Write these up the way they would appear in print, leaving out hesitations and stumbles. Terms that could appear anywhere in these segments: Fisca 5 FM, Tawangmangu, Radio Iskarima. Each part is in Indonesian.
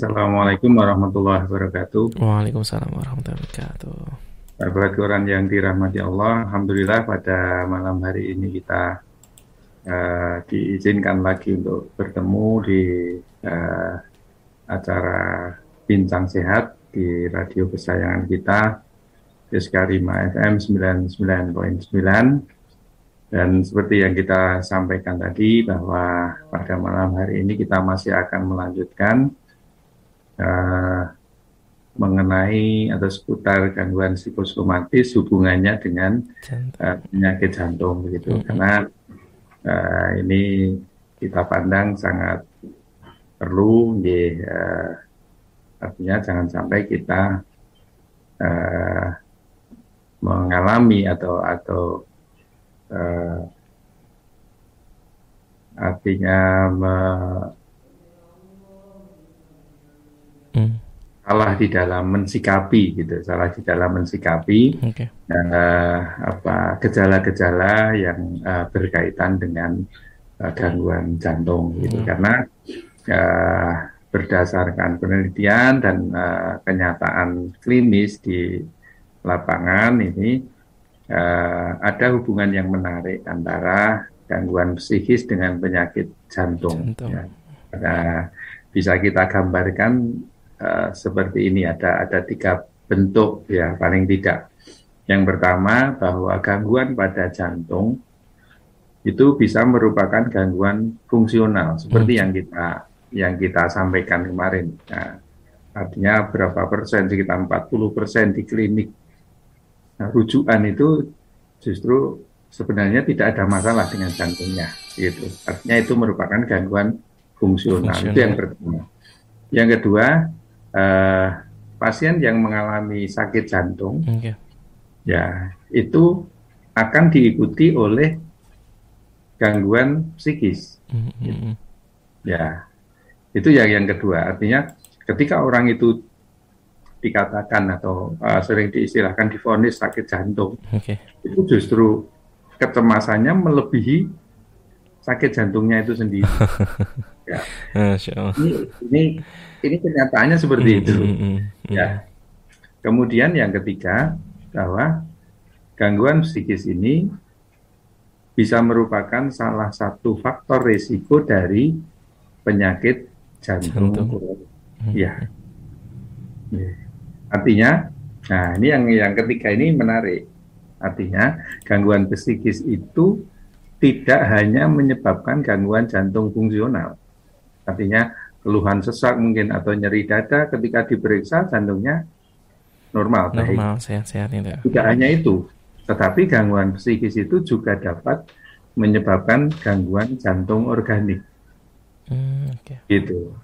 Assalamualaikum warahmatullahi wabarakatuh. Waalaikumsalam warahmatullahi wabarakatuh. Bapak Quran yang dirahmati Allah, alhamdulillah pada malam hari ini kita diizinkan lagi untuk bertemu di acara Bincang Sehat di radio kesayangan kita Fisca 5 FM 99.9. Dan seperti yang kita sampaikan tadi bahwa pada malam hari ini kita masih akan melanjutkan mengenai atau seputar gangguan psikosomatis hubungannya dengan penyakit jantung begitu. Karena ini kita pandang sangat perlu artinya jangan sampai kita mengalami atau artinya salah di dalam mensikapi gitu, okay. Gejala-gejala yang berkaitan dengan gangguan jantung gitu. Karena berdasarkan penelitian dan kenyataan klinis di lapangan ini ada hubungan yang menarik antara gangguan psikis dengan penyakit jantung. Ya. Bisa kita gambarkan seperti ini, ada tiga bentuk ya paling tidak. Yang pertama bahwa gangguan pada jantung itu bisa merupakan gangguan fungsional seperti yang kita sampaikan kemarin. Nah, artinya berapa persen, sekitar 40% di klinik. Nah, rujukan itu justru sebenarnya tidak ada masalah dengan jantungnya, gitu. Artinya itu merupakan gangguan fungsional. Itu yang pertama. Yang kedua, pasien yang mengalami sakit jantung, ya itu akan diikuti oleh gangguan psikis. Gitu. Ya. Itu yang kedua, artinya ketika orang itu dikatakan atau sering diistilahkan divonis sakit jantung, itu justru kecemasannya melebihi sakit jantungnya itu sendiri. Ya. Ini kenyataannya seperti itu. Ya. Kemudian yang ketiga bahwa gangguan psikis ini bisa merupakan salah satu faktor risiko dari penyakit jantung. Ya. Artinya, nah ini yang ketiga ini menarik. Artinya gangguan psikis itu tidak hanya menyebabkan gangguan jantung fungsional. Artinya keluhan sesak mungkin atau nyeri dada, ketika diperiksa jantungnya normal, sehat-sehat. Tidak hanya itu, tetapi gangguan psikis itu juga dapat menyebabkan gangguan jantung organik. Gitu.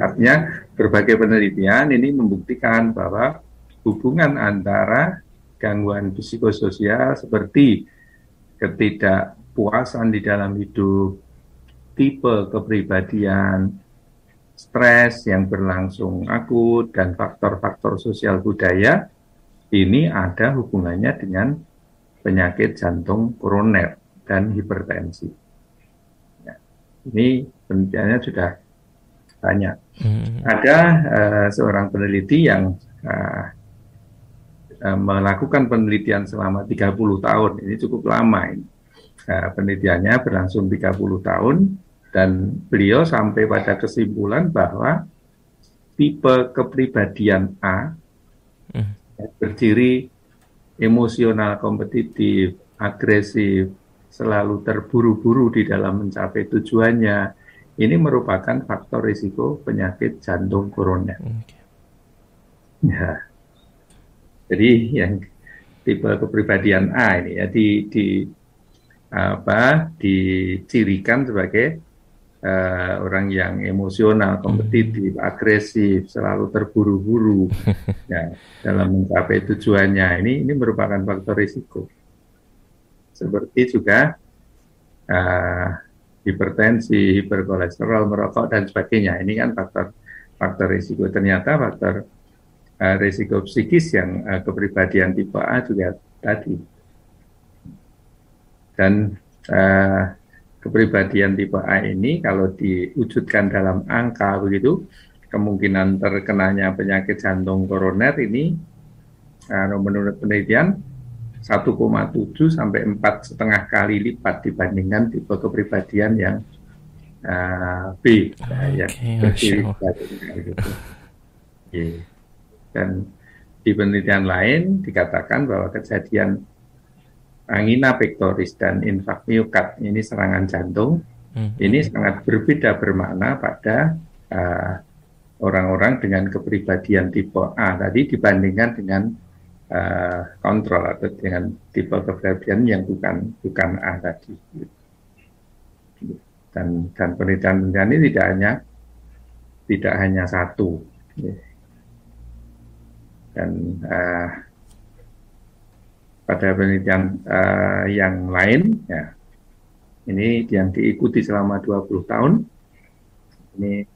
Artinya berbagai penelitian ini membuktikan bahwa hubungan antara gangguan psikososial seperti ketidakpuasan di dalam hidup, tipe kepribadian, stres yang berlangsung akut, dan faktor-faktor sosial budaya ini ada hubungannya dengan penyakit jantung koroner dan hipertensi. Ya, ini penelitiannya sudah banyak. Ada seorang peneliti yang melakukan penelitian selama 30 tahun. Ini cukup lama ini. Penelitiannya berlangsung 30 tahun dan beliau sampai pada kesimpulan bahwa tipe kepribadian A berciri emosional kompetitif, agresif, selalu terburu-buru di dalam mencapai tujuannya. Ini merupakan faktor risiko penyakit jantung koroner. Ya. Jadi yang tipe kepribadian A ini ya dicirikan sebagai orang yang emosional, kompetitif, agresif, selalu terburu-buru ya, dalam mencapai tujuannya. Ini merupakan faktor risiko. Seperti juga hipertensi, hiperkolesterol, merokok, dan sebagainya. Ini kan faktor risiko. Ternyata faktor risiko psikis yang kepribadian tipe A juga tadi. Dan kepribadian tipe A ini kalau diwujudkan dalam angka begitu, kemungkinan terkenanya penyakit jantung koroner ini menurut penelitian 1,7 sampai 4,5 kali lipat dibandingkan tipe kepribadian yang B, ya, yeah. Dan di penelitian lain dikatakan bahwa kejadian angina pectoris dan infark miokard, ini serangan jantung, ini sangat berbeda bermakna pada orang-orang dengan kepribadian tipe A tadi dibandingkan dengan kontrol atau dengan tipe kepribadian yang bukan A tadi. Dan penelitian ini tidak hanya satu, dan pada penelitian yang lain, ya, ini yang diikuti selama 20 tahun ini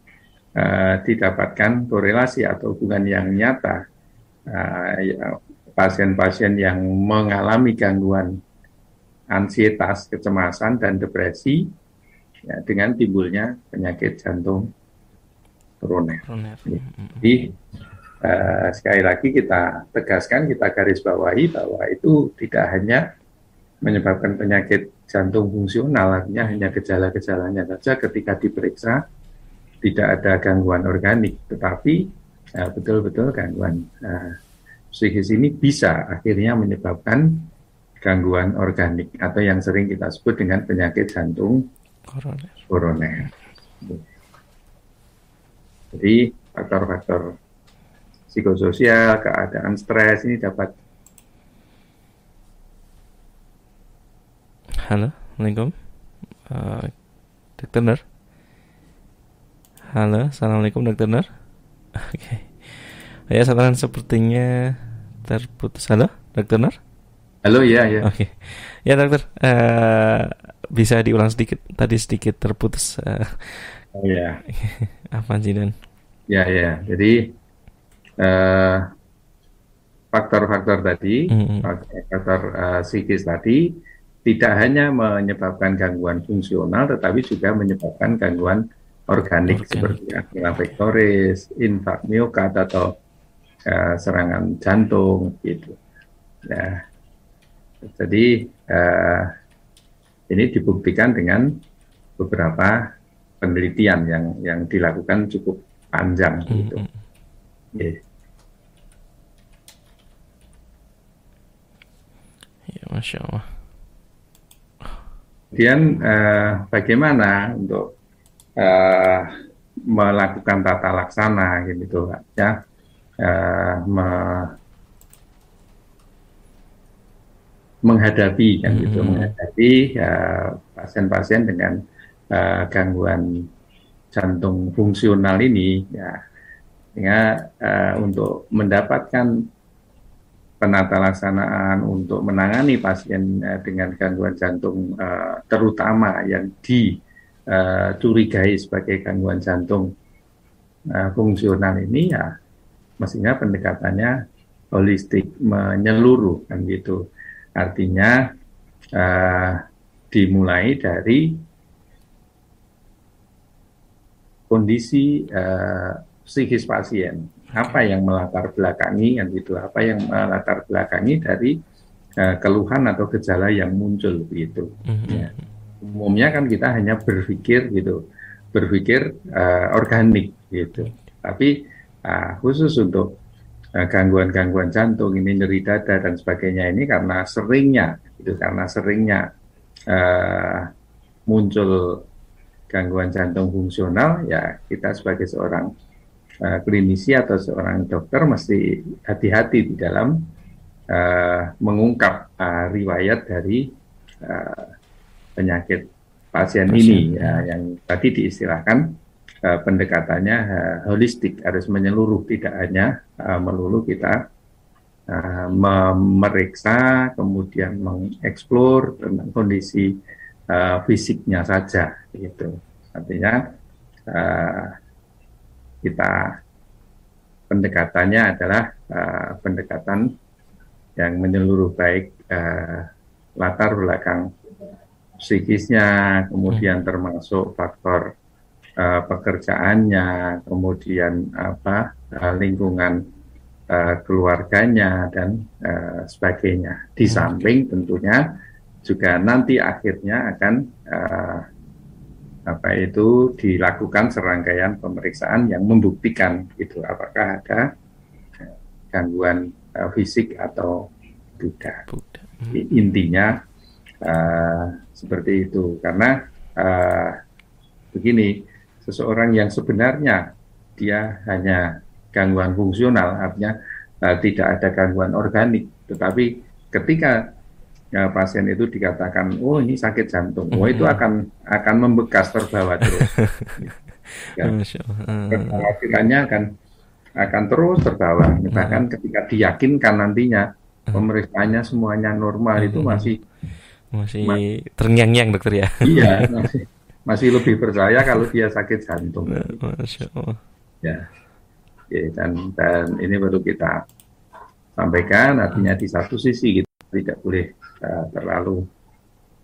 didapatkan korelasi atau hubungan yang nyata pasien-pasien yang mengalami gangguan ansietas, kecemasan, dan depresi, ya, dengan timbulnya penyakit jantung koroner. Jadi sekali lagi kita tegaskan, kita garis bawahi bahwa itu tidak hanya menyebabkan penyakit jantung fungsional, artinya hanya gejala-gejalanya saja ketika diperiksa tidak ada gangguan organik, tetapi betul-betul gangguan psikis ini bisa akhirnya menyebabkan gangguan organik atau yang sering kita sebut dengan penyakit jantung koroner. Jadi faktor-faktor psikososial, keadaan stres ini dapat. Halo, assalamualaikum, Dr. Nur. Halo, assalamualaikum Dr. Nur. Oke, ya, saluran sepertinya terputus. Halo, Dr. Nur. Halo, ya. Oke, ya dokter, bisa diulang sedikit, tadi sedikit terputus. Ya. Apa sih, Dan? Ya. Jadi faktor-faktor tadi, faktor psikis tadi, tidak hanya menyebabkan gangguan fungsional, tetapi juga menyebabkan gangguan organik seperti angina pectoris, infark miokard atau serangan jantung, gitu. Nah. Jadi ini dibuktikan dengan beberapa penelitian yang dilakukan cukup panjang, gitu. Yeah. Ya, Masya Allah. Kemudian bagaimana untuk melakukan tata laksana, gitu, ya? Menghadapi, kan, gitu, menghadapi pasien-pasien dengan gangguan jantung fungsional ini, ya, sehingga untuk mendapatkan penata laksanaan untuk menangani pasien dengan gangguan jantung, terutama yang dicurigai sebagai gangguan jantung fungsional ini, ya, mestinya pendekatannya holistik, menyeluruh, kan, gitu. Artinya dimulai dari kondisi psikis pasien. Apa yang melatar belakangi, kan, gitu? Apa yang melatar belakangi dari keluhan atau gejala yang muncul, gitu? Ya. Umumnya kan kita hanya berpikir, gitu, organik, gitu. Tapi khusus untuk gangguan-gangguan jantung ini, nyeri dada dan sebagainya ini, karena seringnya itu muncul gangguan jantung fungsional, ya, kita sebagai seorang klinisi atau seorang dokter mesti hati-hati di dalam mengungkap riwayat dari penyakit pasien ini, ya, yang tadi diistilahkan pendekatannya holistik, harus menyeluruh, tidak hanya melulu kita memeriksa kemudian mengeksplor tentang kondisi fisiknya saja, gitu. Artinya kita pendekatannya adalah pendekatan yang menyeluruh, baik latar belakang psikisnya, kemudian termasuk faktor pekerjaannya, kemudian lingkungan keluarganya dan sebagainya. Di samping tentunya juga nanti akhirnya akan dilakukan serangkaian pemeriksaan yang membuktikan itu apakah ada gangguan fisik atau tidak. Intinya seperti itu, karena begini, seseorang yang sebenarnya dia hanya gangguan fungsional, artinya tidak ada gangguan organik, tetapi ketika pasien itu dikatakan, oh ini sakit jantung, oh itu akan membekas terbawa terus. Ya. Kekhawatirannya akan terus terbawa. Bahkan ketika diyakinkan nantinya pemeriksaannya semuanya normal, itu masih terngiang-ngiang dokter ya. Iya, masih lebih percaya kalau dia sakit jantung. Masya Allah. Ya. Oke, dan ini perlu kita sampaikan, artinya di satu sisi gitu. Tidak boleh terlalu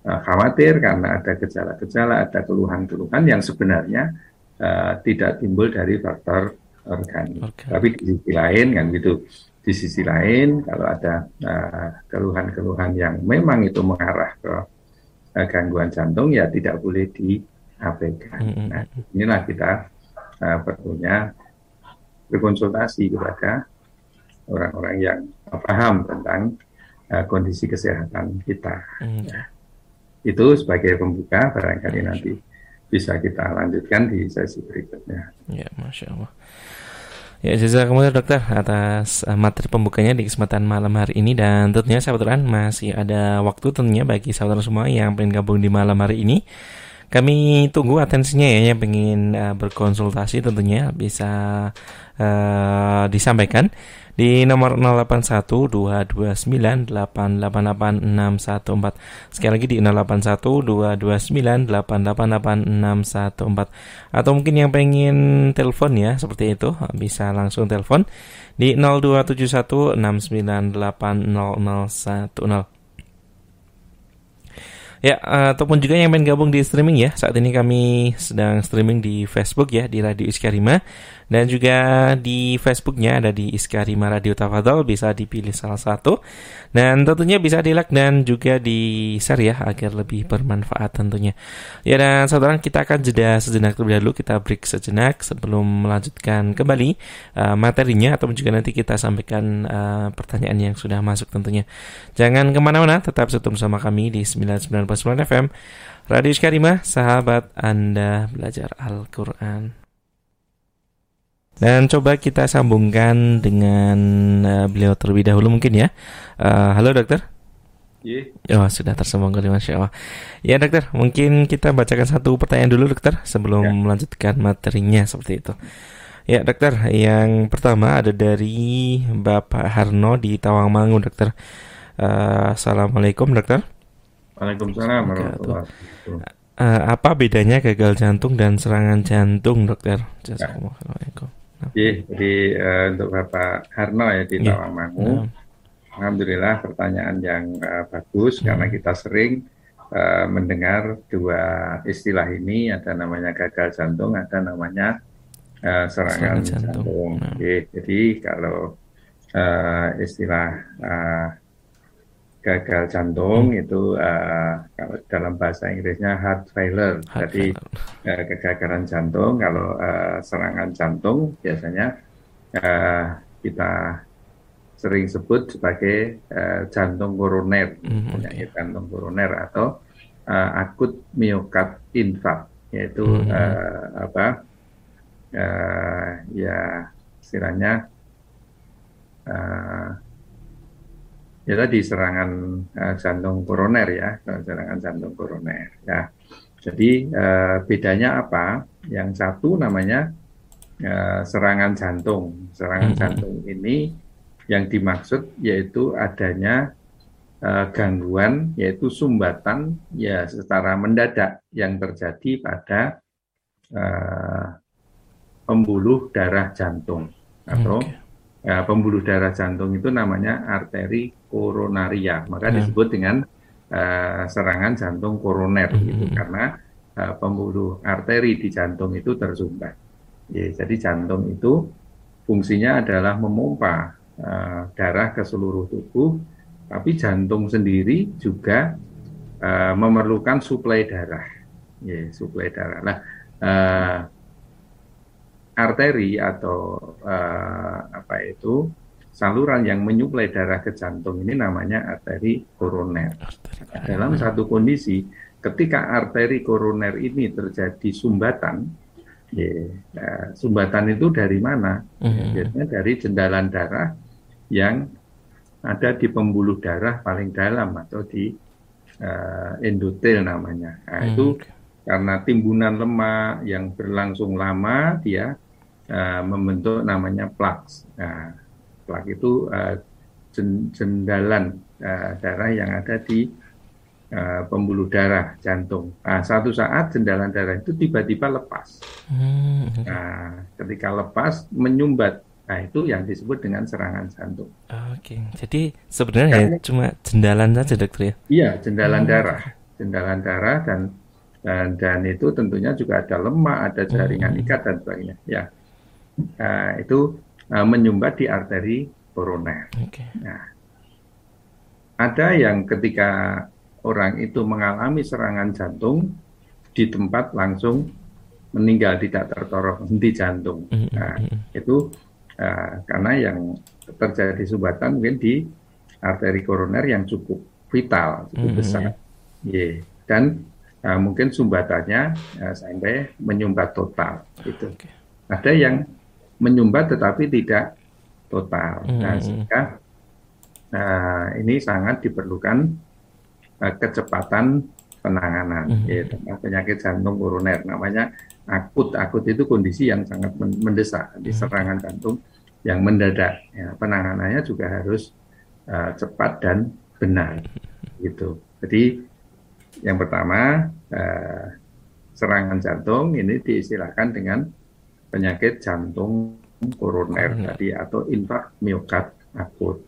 khawatir karena ada gejala-gejala, ada keluhan-keluhan yang sebenarnya tidak timbul dari faktor organik. Okay. Tapi di sisi lain kan gitu, di sisi lain kalau ada keluhan-keluhan yang memang itu mengarah ke gangguan jantung, ya tidak boleh diabaikan. Nah, inilah kita perlunya berkonsultasi kepada orang-orang yang paham tentang kondisi kesehatan kita. Ya. Itu sebagai pembuka, barangkali nanti bisa kita lanjutkan di sesi berikutnya. Ya, Masya Allah. Ya, jazakumullah dokter atas materi pembukanya di kesempatan malam hari ini. Dan tentunya sahabat Quran masih ada waktu tentunya bagi sahabat semua yang ingin gabung di malam hari ini. Kami tunggu atensinya ya, yang ingin berkonsultasi tentunya bisa disampaikan di nomor 081-229-888-614. Sekali lagi di 081-229-888-614. Atau mungkin yang pengen telepon ya, seperti itu, bisa langsung telepon di 02716980010. Ya, ataupun juga yang main gabung di streaming ya. Saat ini kami sedang streaming di Facebook ya, di Radio Iskarima. Dan juga di Facebooknya ada di Iskarima Radio Tafadhol, bisa dipilih salah satu. Dan tentunya bisa di-like dan juga di-share ya, agar lebih bermanfaat tentunya. Ya, dan saudara, kita akan jeda sejenak terlebih dahulu. Kita break sejenak sebelum melanjutkan kembali materinya. Ataupun juga nanti kita sampaikan pertanyaan yang sudah masuk tentunya. Jangan kemana-mana, tetap setia bersama kami di 99 Pasman FM Radio Iskarima, sahabat Anda belajar Al-Quran. Dan coba kita sambungkan dengan beliau terlebih dahulu mungkin ya. Halo dokter. Iya. Yeah. Oh, sudah tersambung kali, Masya Allah. Ya dokter, mungkin kita bacakan satu pertanyaan dulu dokter sebelum melanjutkan materinya seperti itu. Ya dokter, yang pertama ada dari Bapak Harno di Tawangmangu dokter. Assalamualaikum dokter. Waalaikumsalam warahmatullahi wabarakatuh. Apa bedanya gagal jantung dan serangan jantung, dokter? Jadi untuk Bapak Harno ya di Tawangmangu, alhamdulillah pertanyaan yang bagus karena kita sering mendengar dua istilah ini, ada namanya gagal jantung, ada namanya serangan jantung. Jadi kalau istilah gagal jantung itu kalau dalam bahasa Inggrisnya heart failure. Jadi kegagalan jantung. Kalau serangan jantung biasanya kita sering sebut sebagai jantung koroner, penyakit jantung koroner atau akut myocard infarct, yaitu ya istilahnya ya tadi serangan jantung koroner ya, serangan jantung koroner. Ya, jadi bedanya apa? Yang satu namanya serangan jantung. Serangan jantung ini yang dimaksud yaitu adanya gangguan, yaitu sumbatan ya secara mendadak yang terjadi pada pembuluh darah jantung atau pembuluh darah jantung itu namanya arteri koronaria, maka disebut dengan serangan jantung koroner gitu, karena pembuluh arteri di jantung itu tersumbat. Ya, jadi jantung itu fungsinya adalah memompa darah ke seluruh tubuh, tapi jantung sendiri juga memerlukan suplai darah. Ya, suplai darah. Nah, arteri atau saluran yang menyuplai darah ke jantung ini namanya arteri koroner. Dalam satu kondisi, ketika arteri koroner ini terjadi sumbatan, sumbatan itu dari mana? Biasanya dari jendalan darah yang ada di pembuluh darah paling dalam atau di endotel namanya. Nah, itu karena timbunan lemak yang berlangsung lama, dia membentuk namanya plaques. Nah, plak itu jendalan darah yang ada di pembuluh darah jantung. Nah, satu saat jendalan darah itu tiba-tiba lepas. Nah, ketika lepas menyumbat, nah itu yang disebut dengan serangan jantung. Oke, jadi sebenarnya cuma jendalan saja dokter ya? Iya, jendalan darah, dan itu tentunya juga ada lemak, ada jaringan ikat dan sebagainya. Ya, itu menyumbat di arteri koroner. Nah, ada yang ketika orang itu mengalami serangan jantung di tempat langsung meninggal, tidak tertorok henti jantung. Nah, itu karena yang terjadi sumbatan mungkin di arteri koroner yang cukup vital, cukup besar. Dan mungkin sumbatannya sampai menyumbat total. Gitu. Ada yang menyumbat tetapi tidak total. Nah, sehingga ini sangat diperlukan kecepatan penanganan. Yaitu penyakit jantung koroner namanya akut. Akut itu kondisi yang sangat mendesak, serangan jantung yang mendadak. Ya, penanganannya juga harus cepat dan benar. Gitu. Jadi yang pertama, serangan jantung ini diistilahkan dengan penyakit jantung koroner tadi atau infark miokard akut.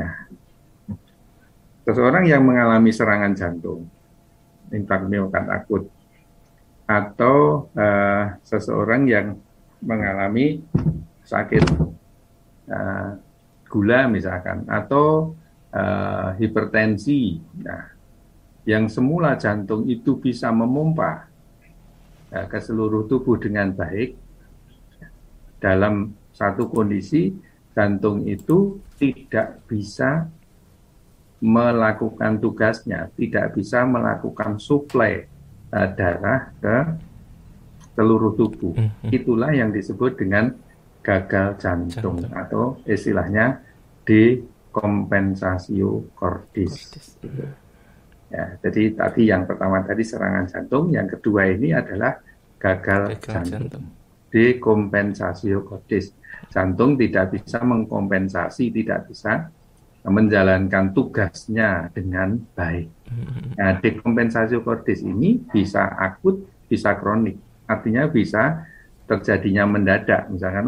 Nah, seseorang yang mengalami serangan jantung, infark miokard akut, atau seseorang yang mengalami sakit gula misalkan, atau hipertensi, nah, yang semula jantung itu bisa memompa ke seluruh tubuh dengan baik. Dalam satu kondisi, jantung itu tidak bisa melakukan tugasnya, tidak bisa melakukan suplai darah ke seluruh tubuh. Itulah yang disebut dengan gagal jantung atau istilahnya dekompensasio cordis. Ya, jadi tadi yang pertama tadi serangan jantung, yang kedua ini adalah gagal jantung. Dekompensasio cordis. Jantung tidak bisa mengkompensasi, tidak bisa menjalankan tugasnya dengan baik. Nah, dekompensasio cordis ini bisa akut, bisa kronik. Artinya bisa terjadinya mendadak. Misalkan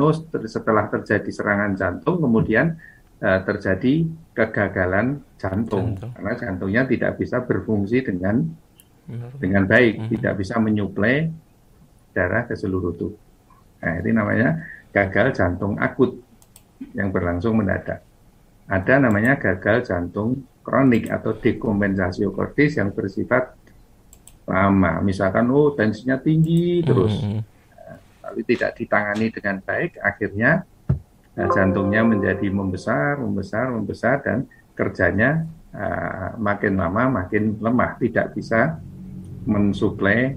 setelah terjadi serangan jantung, kemudian terjadi kegagalan jantung. Karena jantungnya tidak bisa berfungsi dengan baik, tidak bisa menyuplai darah ke seluruh tubuh. Nah, ini namanya gagal jantung akut yang berlangsung mendadak. Ada namanya gagal jantung kronik atau dekompensasio cordis yang bersifat lama. Misalkan tensinya tinggi terus, tapi tidak ditangani dengan baik, akhirnya jantungnya menjadi membesar, dan kerjanya makin lama makin lemah, tidak bisa mensuplai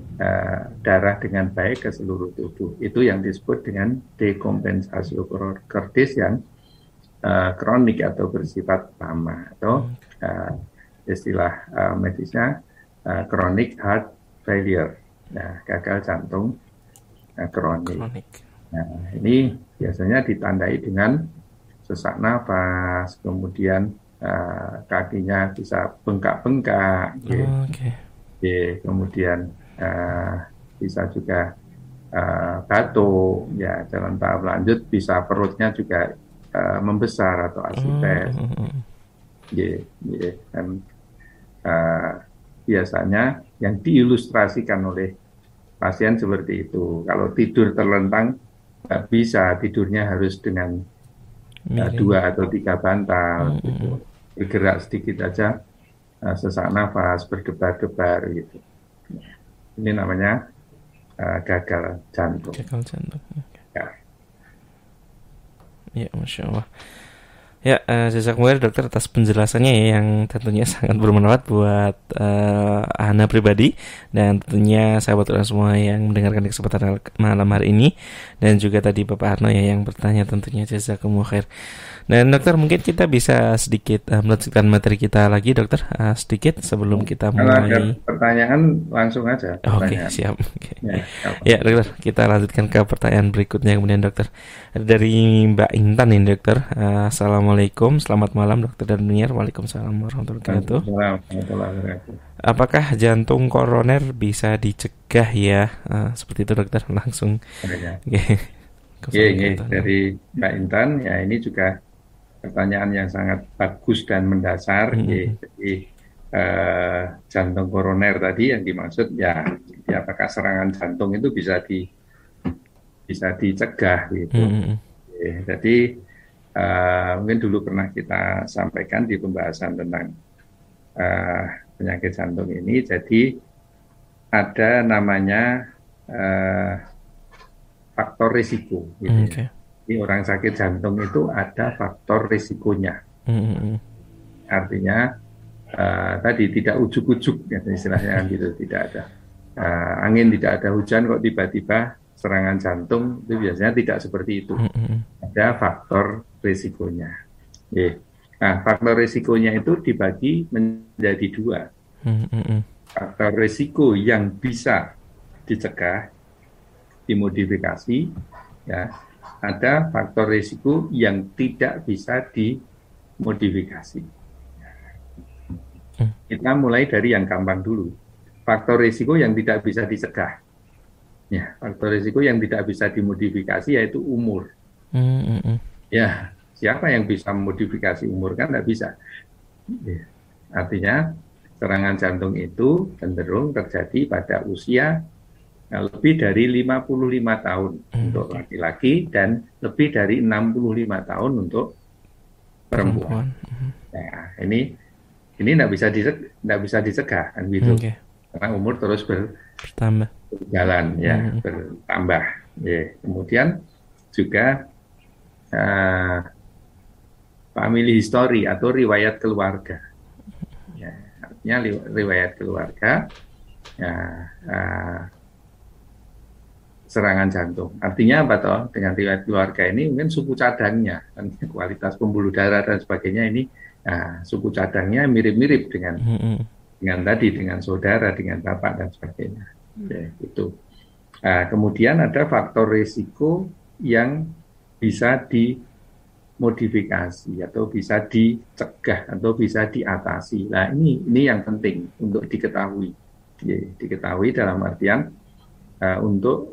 darah dengan baik ke seluruh tubuh. Itu yang disebut dengan dekompensasio cordis yang kronik atau bersifat lama, atau istilah medisnya chronic heart failure. Nah, gagal jantung kronik. Nah, ini biasanya ditandai dengan sesak nafas, kemudian kakinya bisa bengkak-bengkak. Kemudian bisa juga batuk, ya, dalam tahap lanjut bisa perutnya juga membesar atau asipes. Dan biasanya yang diilustrasikan oleh pasien seperti itu. Kalau tidur terlentang nggak bisa, tidurnya harus dengan 2 atau 3 bantal gitu. Bergerak sedikit aja sesak nafas, berdebar-debar gitu. Ini namanya gagal jantung. Gagal jantung. Ya. Ya, Masya Allah. Ya, jazakumullah dokter atas penjelasannya ya, yang tentunya sangat bermanfaat buat Ana pribadi dan tentunya sahabat Tuhan semua yang mendengarkan di kesempatan malam hari ini, dan juga tadi Bapak Arno ya yang bertanya tentunya, jazakumullah khair. Dan dokter mungkin kita bisa sedikit melanjutkan materi kita lagi dokter, sedikit sebelum kita mulai. Kalau ada pertanyaan langsung aja. Oke, siap. Okay. Ya dokter, kita lanjutkan ke pertanyaan berikutnya kemudian dokter. Dari Mbak Intan ini dokter, Assalamualaikum, selamat malam dokter dan penyiar. Waalaikumsalam warahmatullahi wabarakatuh. Apakah jantung koroner bisa dicegah ya? Seperti itu dokter, langsung. Iya, dari Mbak Intan, ya ini juga pertanyaan yang sangat bagus dan mendasar. Jadi jantung koroner tadi yang dimaksud ya, apakah serangan jantung itu bisa dicegah gitu. Jadi mungkin dulu pernah kita sampaikan di pembahasan tentang penyakit jantung ini. Jadi ada namanya faktor risiko. Gitu. Okay. Jadi orang sakit jantung itu ada faktor risikonya. Artinya tadi tidak ujuk-ujuk, ya, istilahnya gitu, tidak ada angin, tidak ada hujan kok tiba-tiba serangan jantung, itu biasanya tidak seperti itu. Ada faktor risikonya. Nah, faktor risikonya itu dibagi menjadi 2. Faktor risiko yang bisa dicegah, dimodifikasi, ya. Ada faktor risiko yang tidak bisa dimodifikasi. Kita mulai dari yang gampang dulu. Faktor risiko yang tidak bisa dicegah. Ya, faktor risiko yang tidak bisa dimodifikasi yaitu umur. Ya, siapa yang bisa memodifikasi umur? Kan tidak bisa. Ya. Artinya serangan jantung itu cenderung terjadi pada usia lebih dari 55 tahun untuk laki-laki dan lebih dari 65 tahun untuk perempuan. Ya, ini tidak bisa dicegah kan gitu. Karena umur terus bertambah. Ya. Kemudian juga family history atau riwayat keluarga, ya, artinya riwayat keluarga ya, serangan jantung. Artinya apa toh? Dengan riwayat keluarga ini mungkin suku cadangnya, kualitas pembuluh darah dan sebagainya ini, suku cadangnya mirip-mirip dengan tadi, dengan saudara, dengan bapak dan sebagainya. Ya, itu. Kemudian ada faktor risiko yang bisa dimodifikasi atau bisa dicegah atau bisa diatasi. Nah, ini yang penting untuk diketahui. Ya, diketahui dalam artian untuk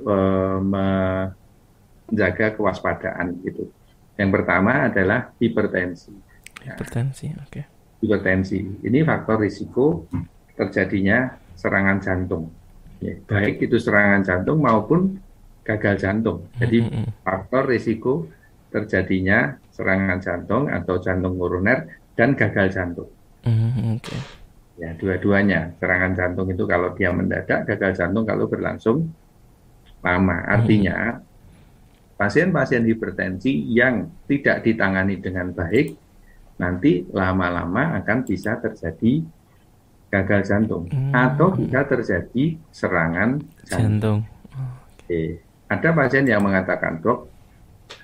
menjaga kewaspadaan gitu. Yang pertama adalah hipertensi. Hipertensi, oke. Okay. Hipertensi. Ini faktor risiko terjadinya serangan jantung. Ya, baik itu serangan jantung maupun gagal jantung. Jadi faktor risiko terjadinya serangan jantung atau jantung koroner dan gagal jantung. Ya, dua-duanya. Serangan jantung itu kalau dia mendadak, gagal jantung kalau berlangsung lama. Artinya pasien-pasien hipertensi yang tidak ditangani dengan baik nanti lama-lama akan bisa terjadi gagal jantung atau bisa terjadi serangan jantung. Ada pasien yang mengatakan, dok,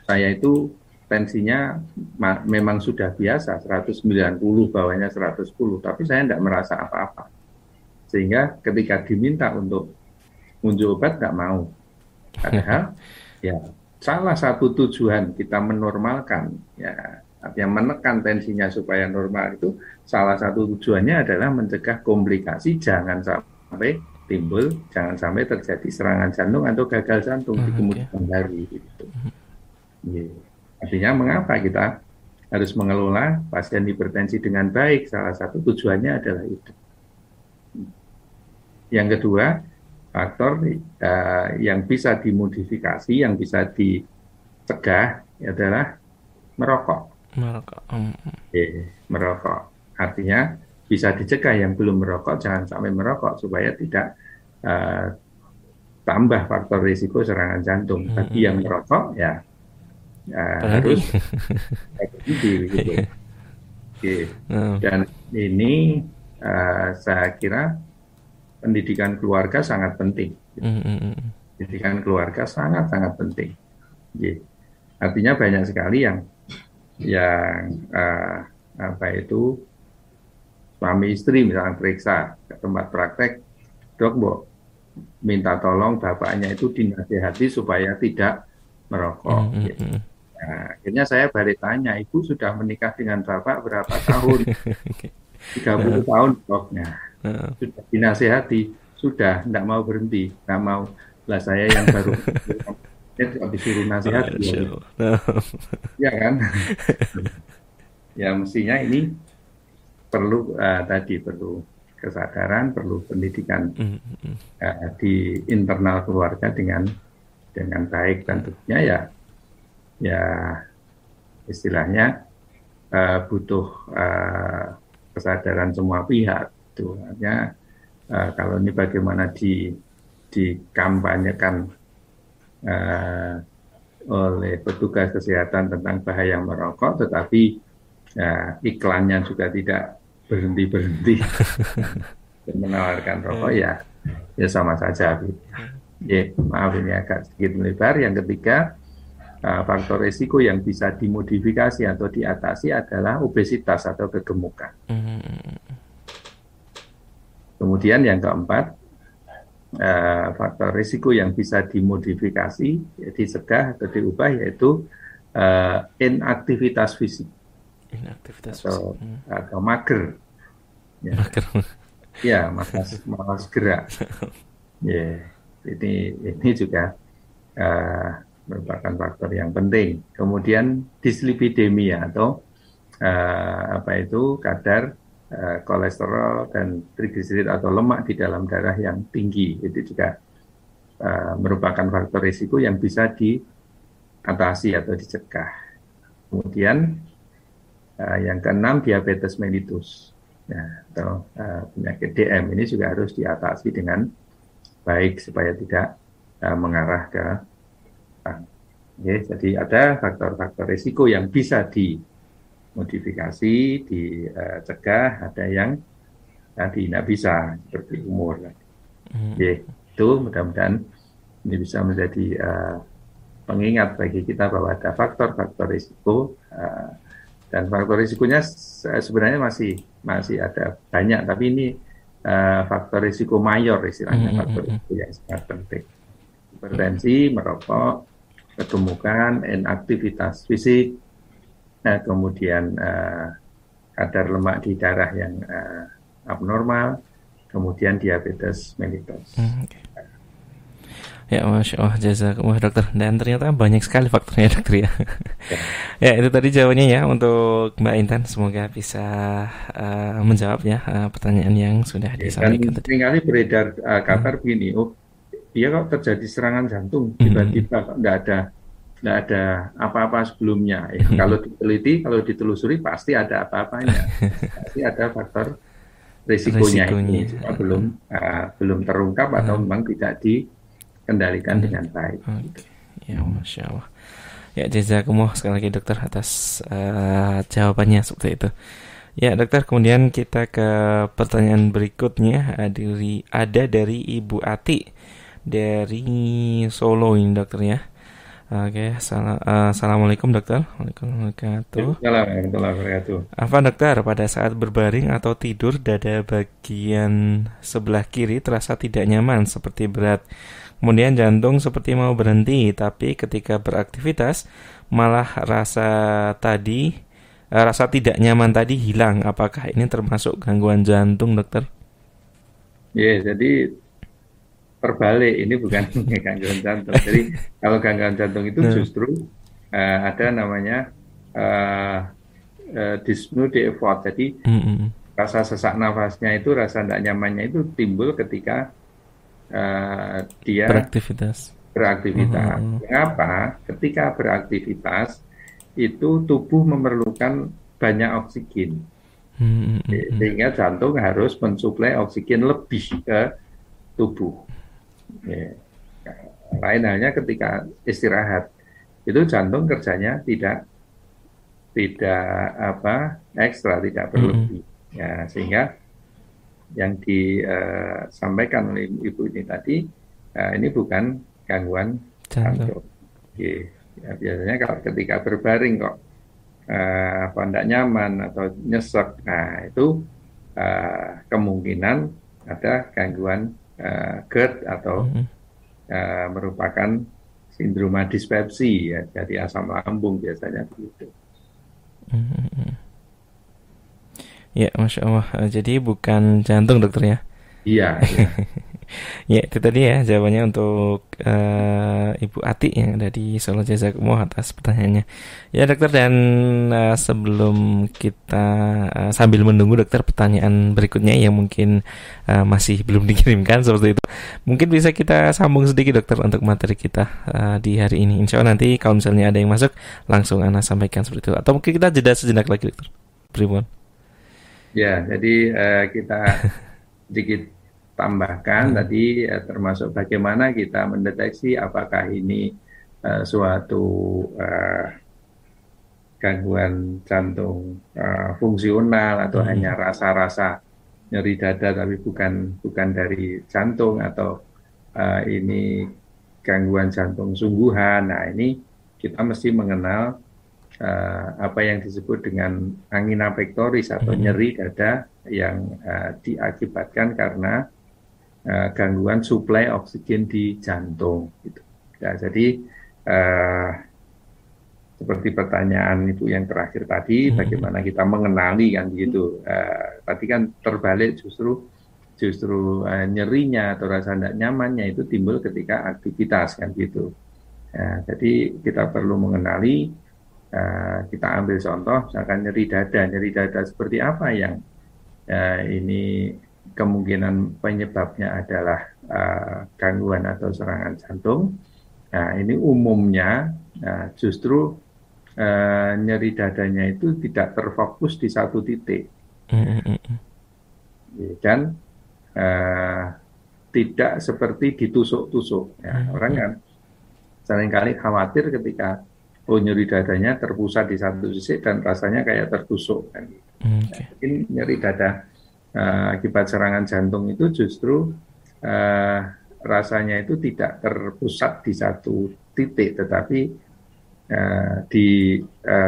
saya itu tensinya memang sudah biasa, 190, bawahnya 110, tapi saya tidak merasa apa-apa. Sehingga ketika diminta untuk unjuk obat, tidak mau. Padahal, ya, salah satu tujuan kita menormalkan, ya, artinya menekan tensinya supaya normal itu, salah satu tujuannya adalah mencegah komplikasi, jangan sampai timbul, jangan sampai terjadi serangan jantung atau gagal jantung di kemudian hari. Gitu. Artinya mengapa kita harus mengelola pasien hipertensi dengan baik? Salah satu tujuannya adalah itu. Yang kedua, faktor yang bisa dimodifikasi, yang bisa dicegah adalah merokok. Merokok. Artinya bisa dicegah, yang belum merokok jangan sampai merokok supaya tidak tambah faktor risiko serangan jantung. Tapi yang merokok harus berhenti gitu. Oke. Dan ini saya kira pendidikan keluarga sangat penting. Gitu. Pendidikan keluarga sangat penting. Gitu. Artinya banyak sekali yang suami istri misalnya periksa ke tempat praktek, dok Mbok minta tolong bapaknya itu dinasihati supaya tidak merokok. Gitu. Nah, akhirnya saya balik tanya, ibu sudah menikah dengan bapak berapa tahun? 30 tahun doknya. Sudah dinasihati, sudah tidak mau berhenti, tidak mau. Lah saya yang baru disuruh nasihati. Ya kan? Ya mestinya ini perlu perlu kesadaran, perlu pendidikan di internal keluarga dengan baik, tentunya ya istilahnya butuh kesadaran semua pihak. Itu artinya kalau ini bagaimana dikampanyekan oleh petugas kesehatan tentang bahaya merokok, tetapi iklannya juga tidak berhenti dan menawarkan rokok ya sama saja. Maaf ini agak sedikit melebar. Yang ketiga, faktor risiko yang bisa dimodifikasi atau diatasi adalah obesitas atau kegemukan. Kemudian yang keempat, faktor risiko yang bisa dimodifikasi, dicegah atau diubah, yaitu inaktivitas fisik. Atau mager. Ya. Mager. Ya, malas gerak. Ya, ini juga merupakan faktor yang penting. Kemudian dislipidemia atau kadar kolesterol dan trigliserid atau lemak di dalam darah yang tinggi. Itu juga merupakan faktor risiko yang bisa diatasi atau dicegah. Kemudian yang keenam, diabetes mellitus atau penyakit DM. Ini juga harus diatasi dengan baik supaya tidak mengarah ke jadi ada faktor-faktor risiko yang bisa dimodifikasi, dicegah, ada yang tadi tidak bisa seperti umur. Itu mudah-mudahan ini bisa menjadi pengingat bagi kita bahwa ada faktor-faktor risiko dan faktor risikonya sebenarnya masih ada banyak, tapi ini faktor risiko mayor istilahnya, faktor risiko yang sangat penting. Hipertensi, merokok, kegemukan, inaktivitas fisik, kemudian kadar lemak di darah yang abnormal, kemudian diabetes mellitus. Ya, Masya Allah, jazakumullah dokter. Dan ternyata banyak sekali faktornya dokter ya. Ya, itu tadi jawabannya ya untuk Mbak Intan. Semoga bisa menjawab ya pertanyaan yang sudah disampaikan. Dan seringkali beredar kabar begini, dia kok terjadi serangan jantung tiba-tiba, kok nggak ada apa-apa sebelumnya. Ya, kalau ditelusuri pasti ada apa-apanya. Pasti ada faktor risikonya. Ini juga belum terungkap atau memang tidak dikendalikan dengan baik. Okay. Ya, Masya Allah. Ya, jazakumullah sekali lagi dokter atas jawabannya seperti itu. Ya dokter, kemudian kita ke pertanyaan berikutnya dari Ibu Ati dari Solo ini dokter ya. Oke, assalamualaikum dokter. Waalaikumsalam warahmatullahi wabarakatuh. Apa dokter, pada saat berbaring atau tidur, dada bagian sebelah kiri terasa tidak nyaman seperti berat. Kemudian jantung seperti mau berhenti, tapi ketika beraktivitas malah rasa tidak nyaman tadi hilang. Apakah ini termasuk gangguan jantung dokter? Iya, jadi terbalik, ini bukan gangguan jantung. Jadi kalau gangguan jantung itu justru ada namanya dyspnea di effort. Jadi rasa sesak nafasnya itu, rasa tidak nyamannya itu timbul ketika dia beraktivitas. Mengapa? Ketika beraktivitas itu tubuh memerlukan banyak oksigen, sehingga jantung harus mensuplai oksigen lebih ke tubuh. Lain halnya ketika istirahat, itu jantung kerjanya tidak tidak berlebih, ya, sehingga yang disampaikan oleh ibu ini tadi, ini bukan gangguan jantung. Ya, biasanya kalau ketika berbaring kok tidak nyaman atau nyesek, nah itu kemungkinan ada gangguan GERD atau merupakan sindroma dispepsi, ya, dari asam lambung biasanya begitu. Ya, Masya Allah. Jadi bukan jantung, dokter, ya? Iya. Ya. Ya, itu tadi ya jawabannya untuk Ibu Ati yang ada di Solo. Jazakumullah atas pertanyaannya. Ya, dokter, dan sebelum kita sambil menunggu, dokter, pertanyaan berikutnya yang mungkin masih belum dikirimkan seperti itu, mungkin bisa kita sambung sedikit, dokter, untuk materi kita di hari ini. Insya Allah nanti kalau misalnya ada yang masuk, langsung Ana sampaikan seperti itu. Atau mungkin kita jeda sejenak lagi, dokter. Beriman. Ya, jadi kita sedikit tambahkan tadi, termasuk bagaimana kita mendeteksi apakah ini suatu gangguan jantung fungsional atau hanya rasa-rasa nyeri dada tapi bukan dari jantung, atau ini gangguan jantung sungguhan. Nah, ini kita mesti mengenal apa yang disebut dengan angina pectoris atau nyeri dada yang diakibatkan karena gangguan suplai oksigen di jantung. Gitu. Nah, jadi seperti pertanyaan ibu yang terakhir tadi, bagaimana kita mengenali, kan begitu? Tadi kan terbalik, justru nyerinya atau rasa tidak nyamannya itu timbul ketika aktivitas, kan gitu. Nah, jadi kita perlu mengenali. Kita ambil contoh, misalkan nyeri dada seperti apa yang ini kemungkinan penyebabnya adalah gangguan atau serangan jantung. Nah, ini umumnya justru nyeri dadanya itu tidak terfokus di satu titik, dan tidak seperti ditusuk-tusuk. Ya, orang kan seringkali khawatir ketika nyeri dadanya terpusat di satu sisi dan rasanya kayak tertusuk. Mungkin nyeri dada akibat serangan jantung itu justru rasanya itu tidak terpusat di satu titik, tetapi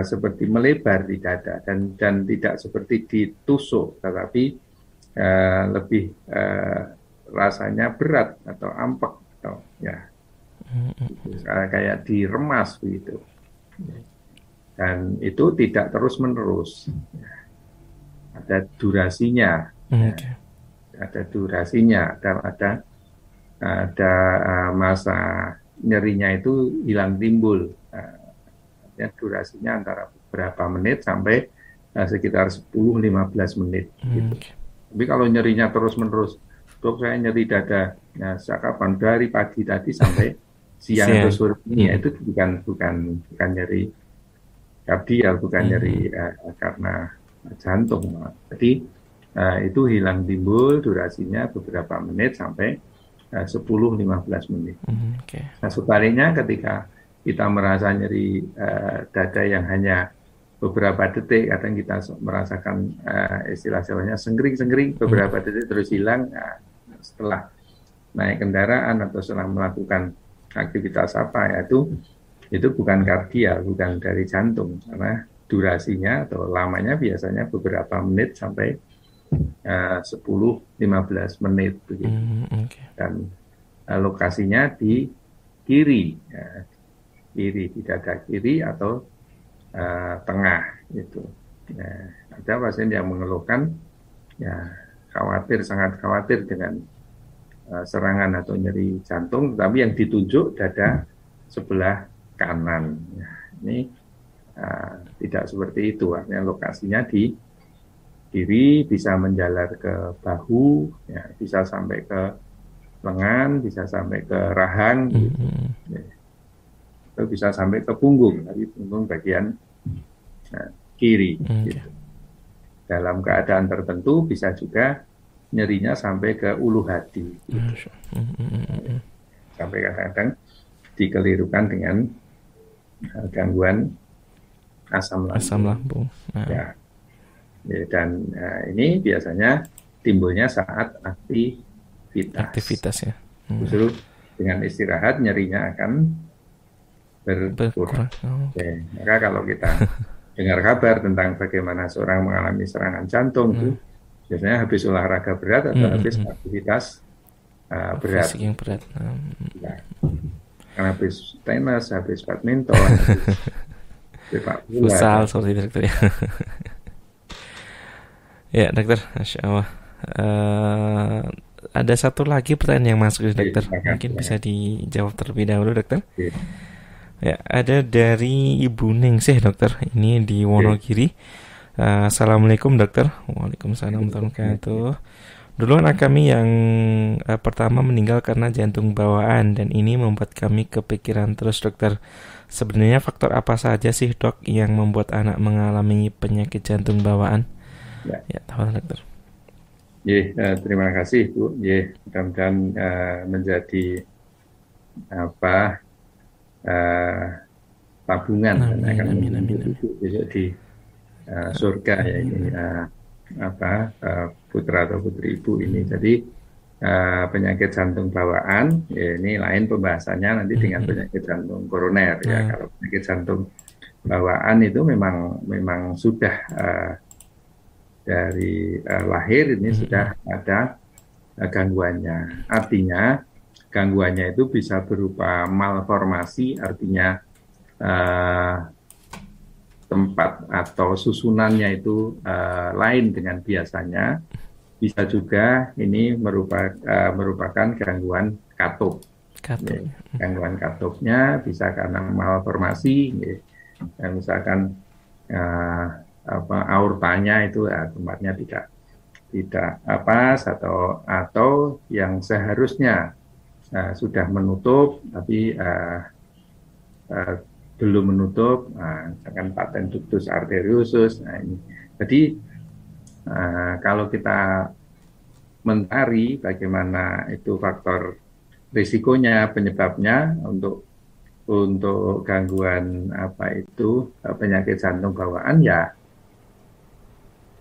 seperti melebar di dada dan tidak seperti ditusuk, tetapi lebih rasanya berat atau ampek atau ya kayak diremas begitu. Dan itu tidak terus-menerus, ada durasinya, ada masa nyerinya itu hilang timbul, durasinya antara beberapa menit sampai sekitar 10-15 menit. Gitu. Tapi kalau nyerinya terus-menerus, dok saya nyeri dada, nah sejak kapan, dari pagi tadi sampai siang atau sore ini, itu bukan nyeri kardial, bukan nyeri karena jantung. Jadi itu hilang timbul, durasinya beberapa menit sampai 10-15 menit. Nah, sebaliknya ketika kita merasa nyeri dada yang hanya beberapa detik, kadang kita merasakan istilah-istilahnya sengkering-sengkering beberapa detik terus hilang. Setelah naik kendaraan atau setelah melakukan aktivitas apa, yaitu itu bukan kardial, bukan dari jantung, karena durasinya atau lamanya biasanya beberapa menit sampai 10-15 menit begitu. Dan lokasinya di kiri, di dada kiri atau tengah itu. Nah, ada pasien yang mengeluhkan ya sangat khawatir dengan serangan atau nyeri jantung, tapi yang ditunjuk dada sebelah kanan. Nah, ini tidak seperti itu, artinya lokasinya di kiri, bisa menjalar ke bahu, ya, bisa sampai ke lengan, bisa sampai ke rahang, gitu. Atau bisa sampai ke punggung, tapi punggung bagian kiri. Gitu. Dalam keadaan tertentu bisa juga nyerinya sampai ke ulu hati. Gitu. Sampai kadang-kadang dikelirukan dengan gangguan asam lambung. Ya. Dan ini biasanya timbulnya saat aktivitas ya. Justru dengan istirahat nyerinya akan berkurang. Okay. Maka kalau kita dengar kabar tentang bagaimana seorang mengalami serangan jantung, itu biasanya habis olahraga berat atau habis aktivitas berat. Nah, karena habis tenis, habis badminton, sepak bola, futsal, seperti itu ya. Ya dokter, Masya Allah. Ada satu lagi pertanyaan yang masuk dokter, mungkin bisa dijawab terlebih dahulu dokter. Ya, ada dari Ibu Ningsih dokter, ini di Wonogiri. Assalamualaikum dokter. Waalaikumsalam warahmatullahi wabarakatuh. Dulu anak kami yang pertama meninggal karena jantung bawaan, dan ini membuat kami kepikiran terus dokter. Sebenarnya faktor apa saja sih dok yang membuat anak mengalami penyakit jantung bawaan? Ya, tolong dokter. Terima kasih Bu. Mudah-mudahan menjadi tabungan yang akan besok di surga ya ini putra atau putri ibu ini. Jadi penyakit jantung bawaan ya, ini lain pembahasannya nanti dengan penyakit jantung koroner ya. Kalau penyakit jantung bawaan itu memang sudah dari lahir ini sudah ada gangguannya. Artinya gangguannya itu bisa berupa malformasi, artinya tempat atau susunannya itu lain dengan biasanya. Bisa juga ini merupakan gangguan katup. Gangguan katupnya bisa karena malformasi, misalkan aortanya itu tempatnya tidak pas atau yang seharusnya sudah menutup tapi belum menutup, misalkan paten ductus arteriosus. Ini. Jadi kalau kita mencari bagaimana itu faktor risikonya, penyebabnya untuk gangguan penyakit jantung bawaan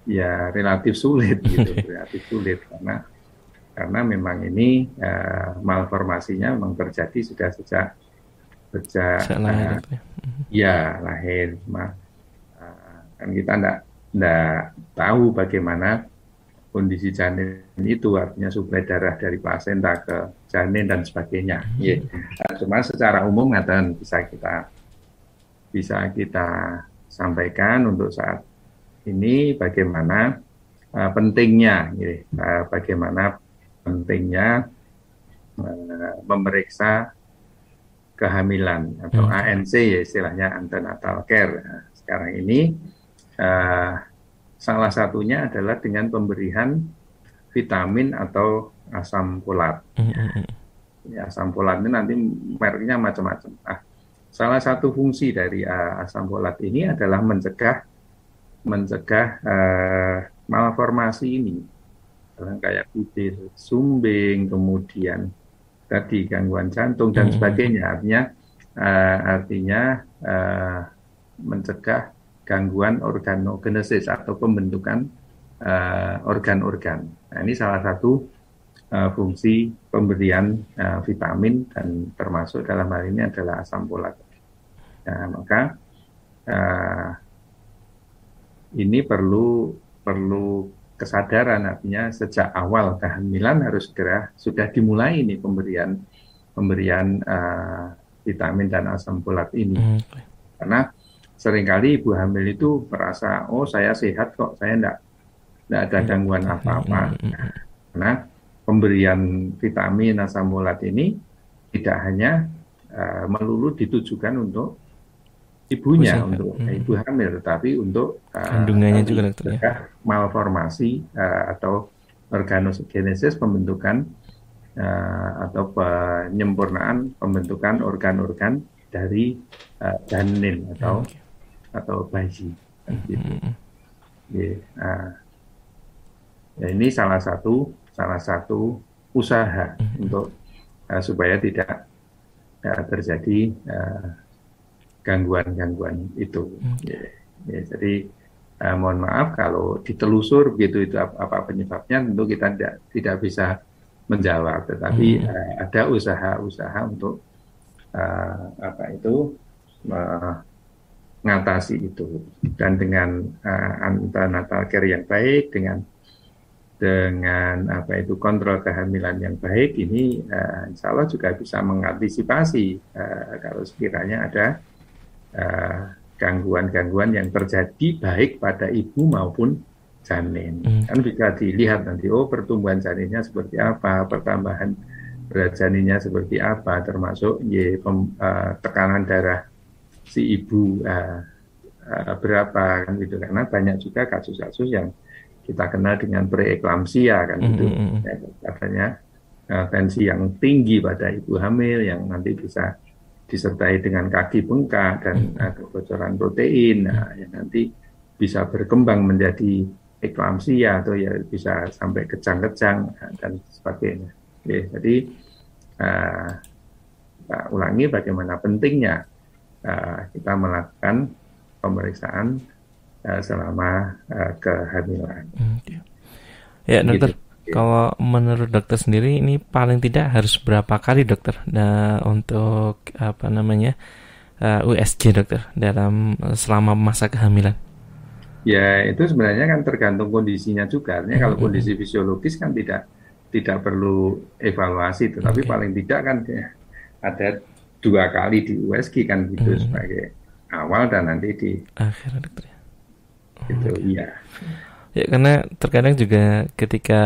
ya relatif sulit karena memang ini malformasinya memang terjadi sudah sejak lahir, lahir. Kan kita tidak tahu bagaimana kondisi janin itu, artinya suplai darah dari plasenta ke janin dan sebagainya. Cuma secara umum ngaten bisa kita sampaikan untuk saat ini bagaimana pentingnya memeriksa kehamilan atau ANC ya istilahnya, antenatal care. Sekarang ini salah satunya adalah dengan pemberian vitamin atau asam folat. Ya, asam folat ini nanti mereknya macam-macam. Salah satu fungsi dari asam folat ini adalah mencegah malformasi ini, kayak butir sumbing, kemudian tadi gangguan jantung dan sebagainya. Artinya mencegah gangguan organogenesis atau pembentukan organ-organ. Nah, ini salah satu fungsi pemberian vitamin, dan termasuk dalam hal ini adalah asam folat. Nah, maka ini perlu kesadaran, artinya sejak awal kehamilan harus segera sudah dimulai ini pemberian vitamin dan asam folat ini. Karena seringkali ibu hamil itu merasa saya sehat kok, saya tidak ada gangguan apa-apa. Karena pemberian vitamin asam folat ini tidak hanya melulu ditujukan untuk ibunya, untuk ibu hamil, tetapi untuk kandungannya juga dokter ya. Malformasi atau organogenesis, pembentukan atau penyempurnaan pembentukan organ-organ dari janin atau bayi. Yeah. Ya, ini salah satu usaha untuk supaya tidak terjadi gangguan-gangguan itu. Yeah. Yeah, jadi mohon maaf kalau ditelusur begitu itu apa penyebabnya, tentu kita tidak bisa menjawab. Tetapi ada usaha-usaha untuk mengatasi itu, dan dengan antenatal care yang baik, dengan kontrol kehamilan yang baik, ini insya Allah juga bisa mengantisipasi kalau sekiranya ada gangguan-gangguan yang terjadi baik pada ibu maupun janin. Kan bisa dilihat nanti, pertumbuhan janinnya seperti apa, pertambahan berat janinnya seperti apa, termasuk tekanan darah si ibu berapa, kan gitu. Karena banyak juga kasus-kasus yang kita kenal dengan preeklamsia, kan gitu. Katanya tensi yang tinggi pada ibu hamil yang nanti bisa disertai dengan kaki bengkak dan kebocoran protein, yang nanti bisa berkembang menjadi eklamsia atau ya bisa sampai kejang-kejang dan sebagainya. Oke, jadi kita ulangi bagaimana pentingnya kita melakukan pemeriksaan selama kehamilan. Ya, dokter, kalau menurut dokter sendiri ini paling tidak harus berapa kali, dokter, untuk USG, dokter, dalam selama masa kehamilan? Ya, itu sebenarnya kan tergantung kondisinya juga. Artinya kalau kondisi fisiologis kan tidak perlu evaluasi, tetapi paling tidak kan ada 2 kali di USG, kan gitu, sebagai awal dan nanti di akhir, dokter. Gitu, iya. Ya, karena terkadang juga ketika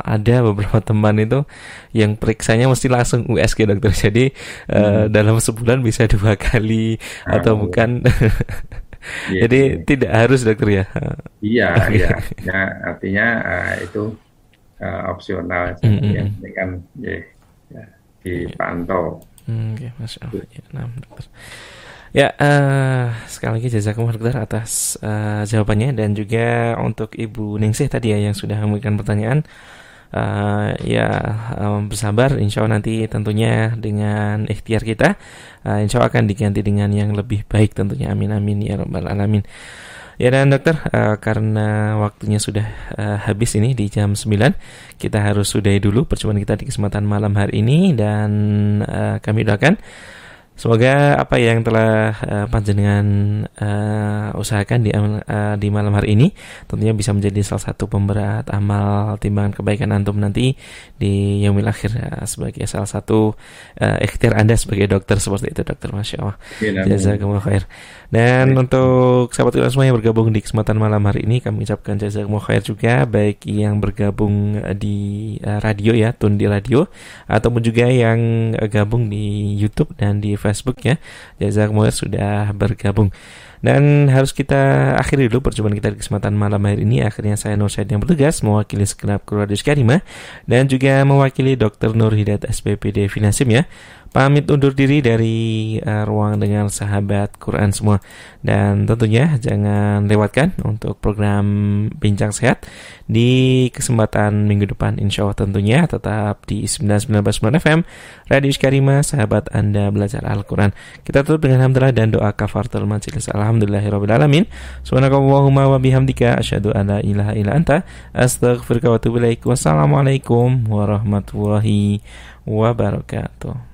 ada beberapa teman itu yang periksanya mesti langsung USG, dokter. Jadi dalam sebulan bisa 2 kali atau bukan. Yeah. Jadi tidak harus, dokter, ya. Iya, iya. Ya, artinya itu opsional. Ini kan dipantau. Masya Allah. Ya, dokter. Ya, sekali lagi jazakumullah, dokter, atas jawabannya, dan juga untuk Ibu Ningsih tadi ya yang sudah memberikan pertanyaan. Bersabar, insya Allah nanti tentunya dengan ikhtiar kita insya Allah akan diganti dengan yang lebih baik tentunya. Amin ya rabbal alamin. Ya, dan dokter, karena waktunya sudah habis ini di jam 9, kita harus sudahi dulu perjumpaan kita di kesempatan malam hari ini, dan kami doakan semoga apa yang telah panjenengan usahakan di malam hari ini tentunya bisa menjadi salah satu pemberat amal timbangan kebaikan antum nanti di yaumil akhir, sebagai salah satu ikhtiar Anda sebagai dokter seperti itu, dokter. Masya Allah. Jazakumullah khair. Dan untuk sahabat kita semua yang bergabung di kesempatan malam hari ini, kami ucapkan jazakumullah khair juga, baik yang bergabung di radio ya, tune di radio, ataupun juga yang gabung di YouTube dan di Facebook ya. Jazakumullah sudah bergabung. Dan harus kita akhiri dulu perjumpaan kita di kesempatan malam hari ini. Akhirnya saya Nur Syed yang bertugas mewakili segenap kru Radio Iskarima dan juga mewakili Dr. Nur Hidayat SPPD Finasim ya. Pamit undur diri dari ruang dengar sahabat Quran semua. Dan tentunya jangan lewatkan untuk program Bincang Sehat di kesempatan minggu depan, insya Allah tentunya. Tetap di 99.9 FM Radio Iskarima, sahabat Anda belajar Al-Quran. Kita tutup dengan alhamdulillah dan doa kafaratul majelis. Alhamdulillahirabbil alamin. Subhanakallahumma wa bihamdika asyhadu an la ilaha illa anta astaghfiruka wa atubu ilaik. Wassalamualaikum warahmatullahi wabarakatuh.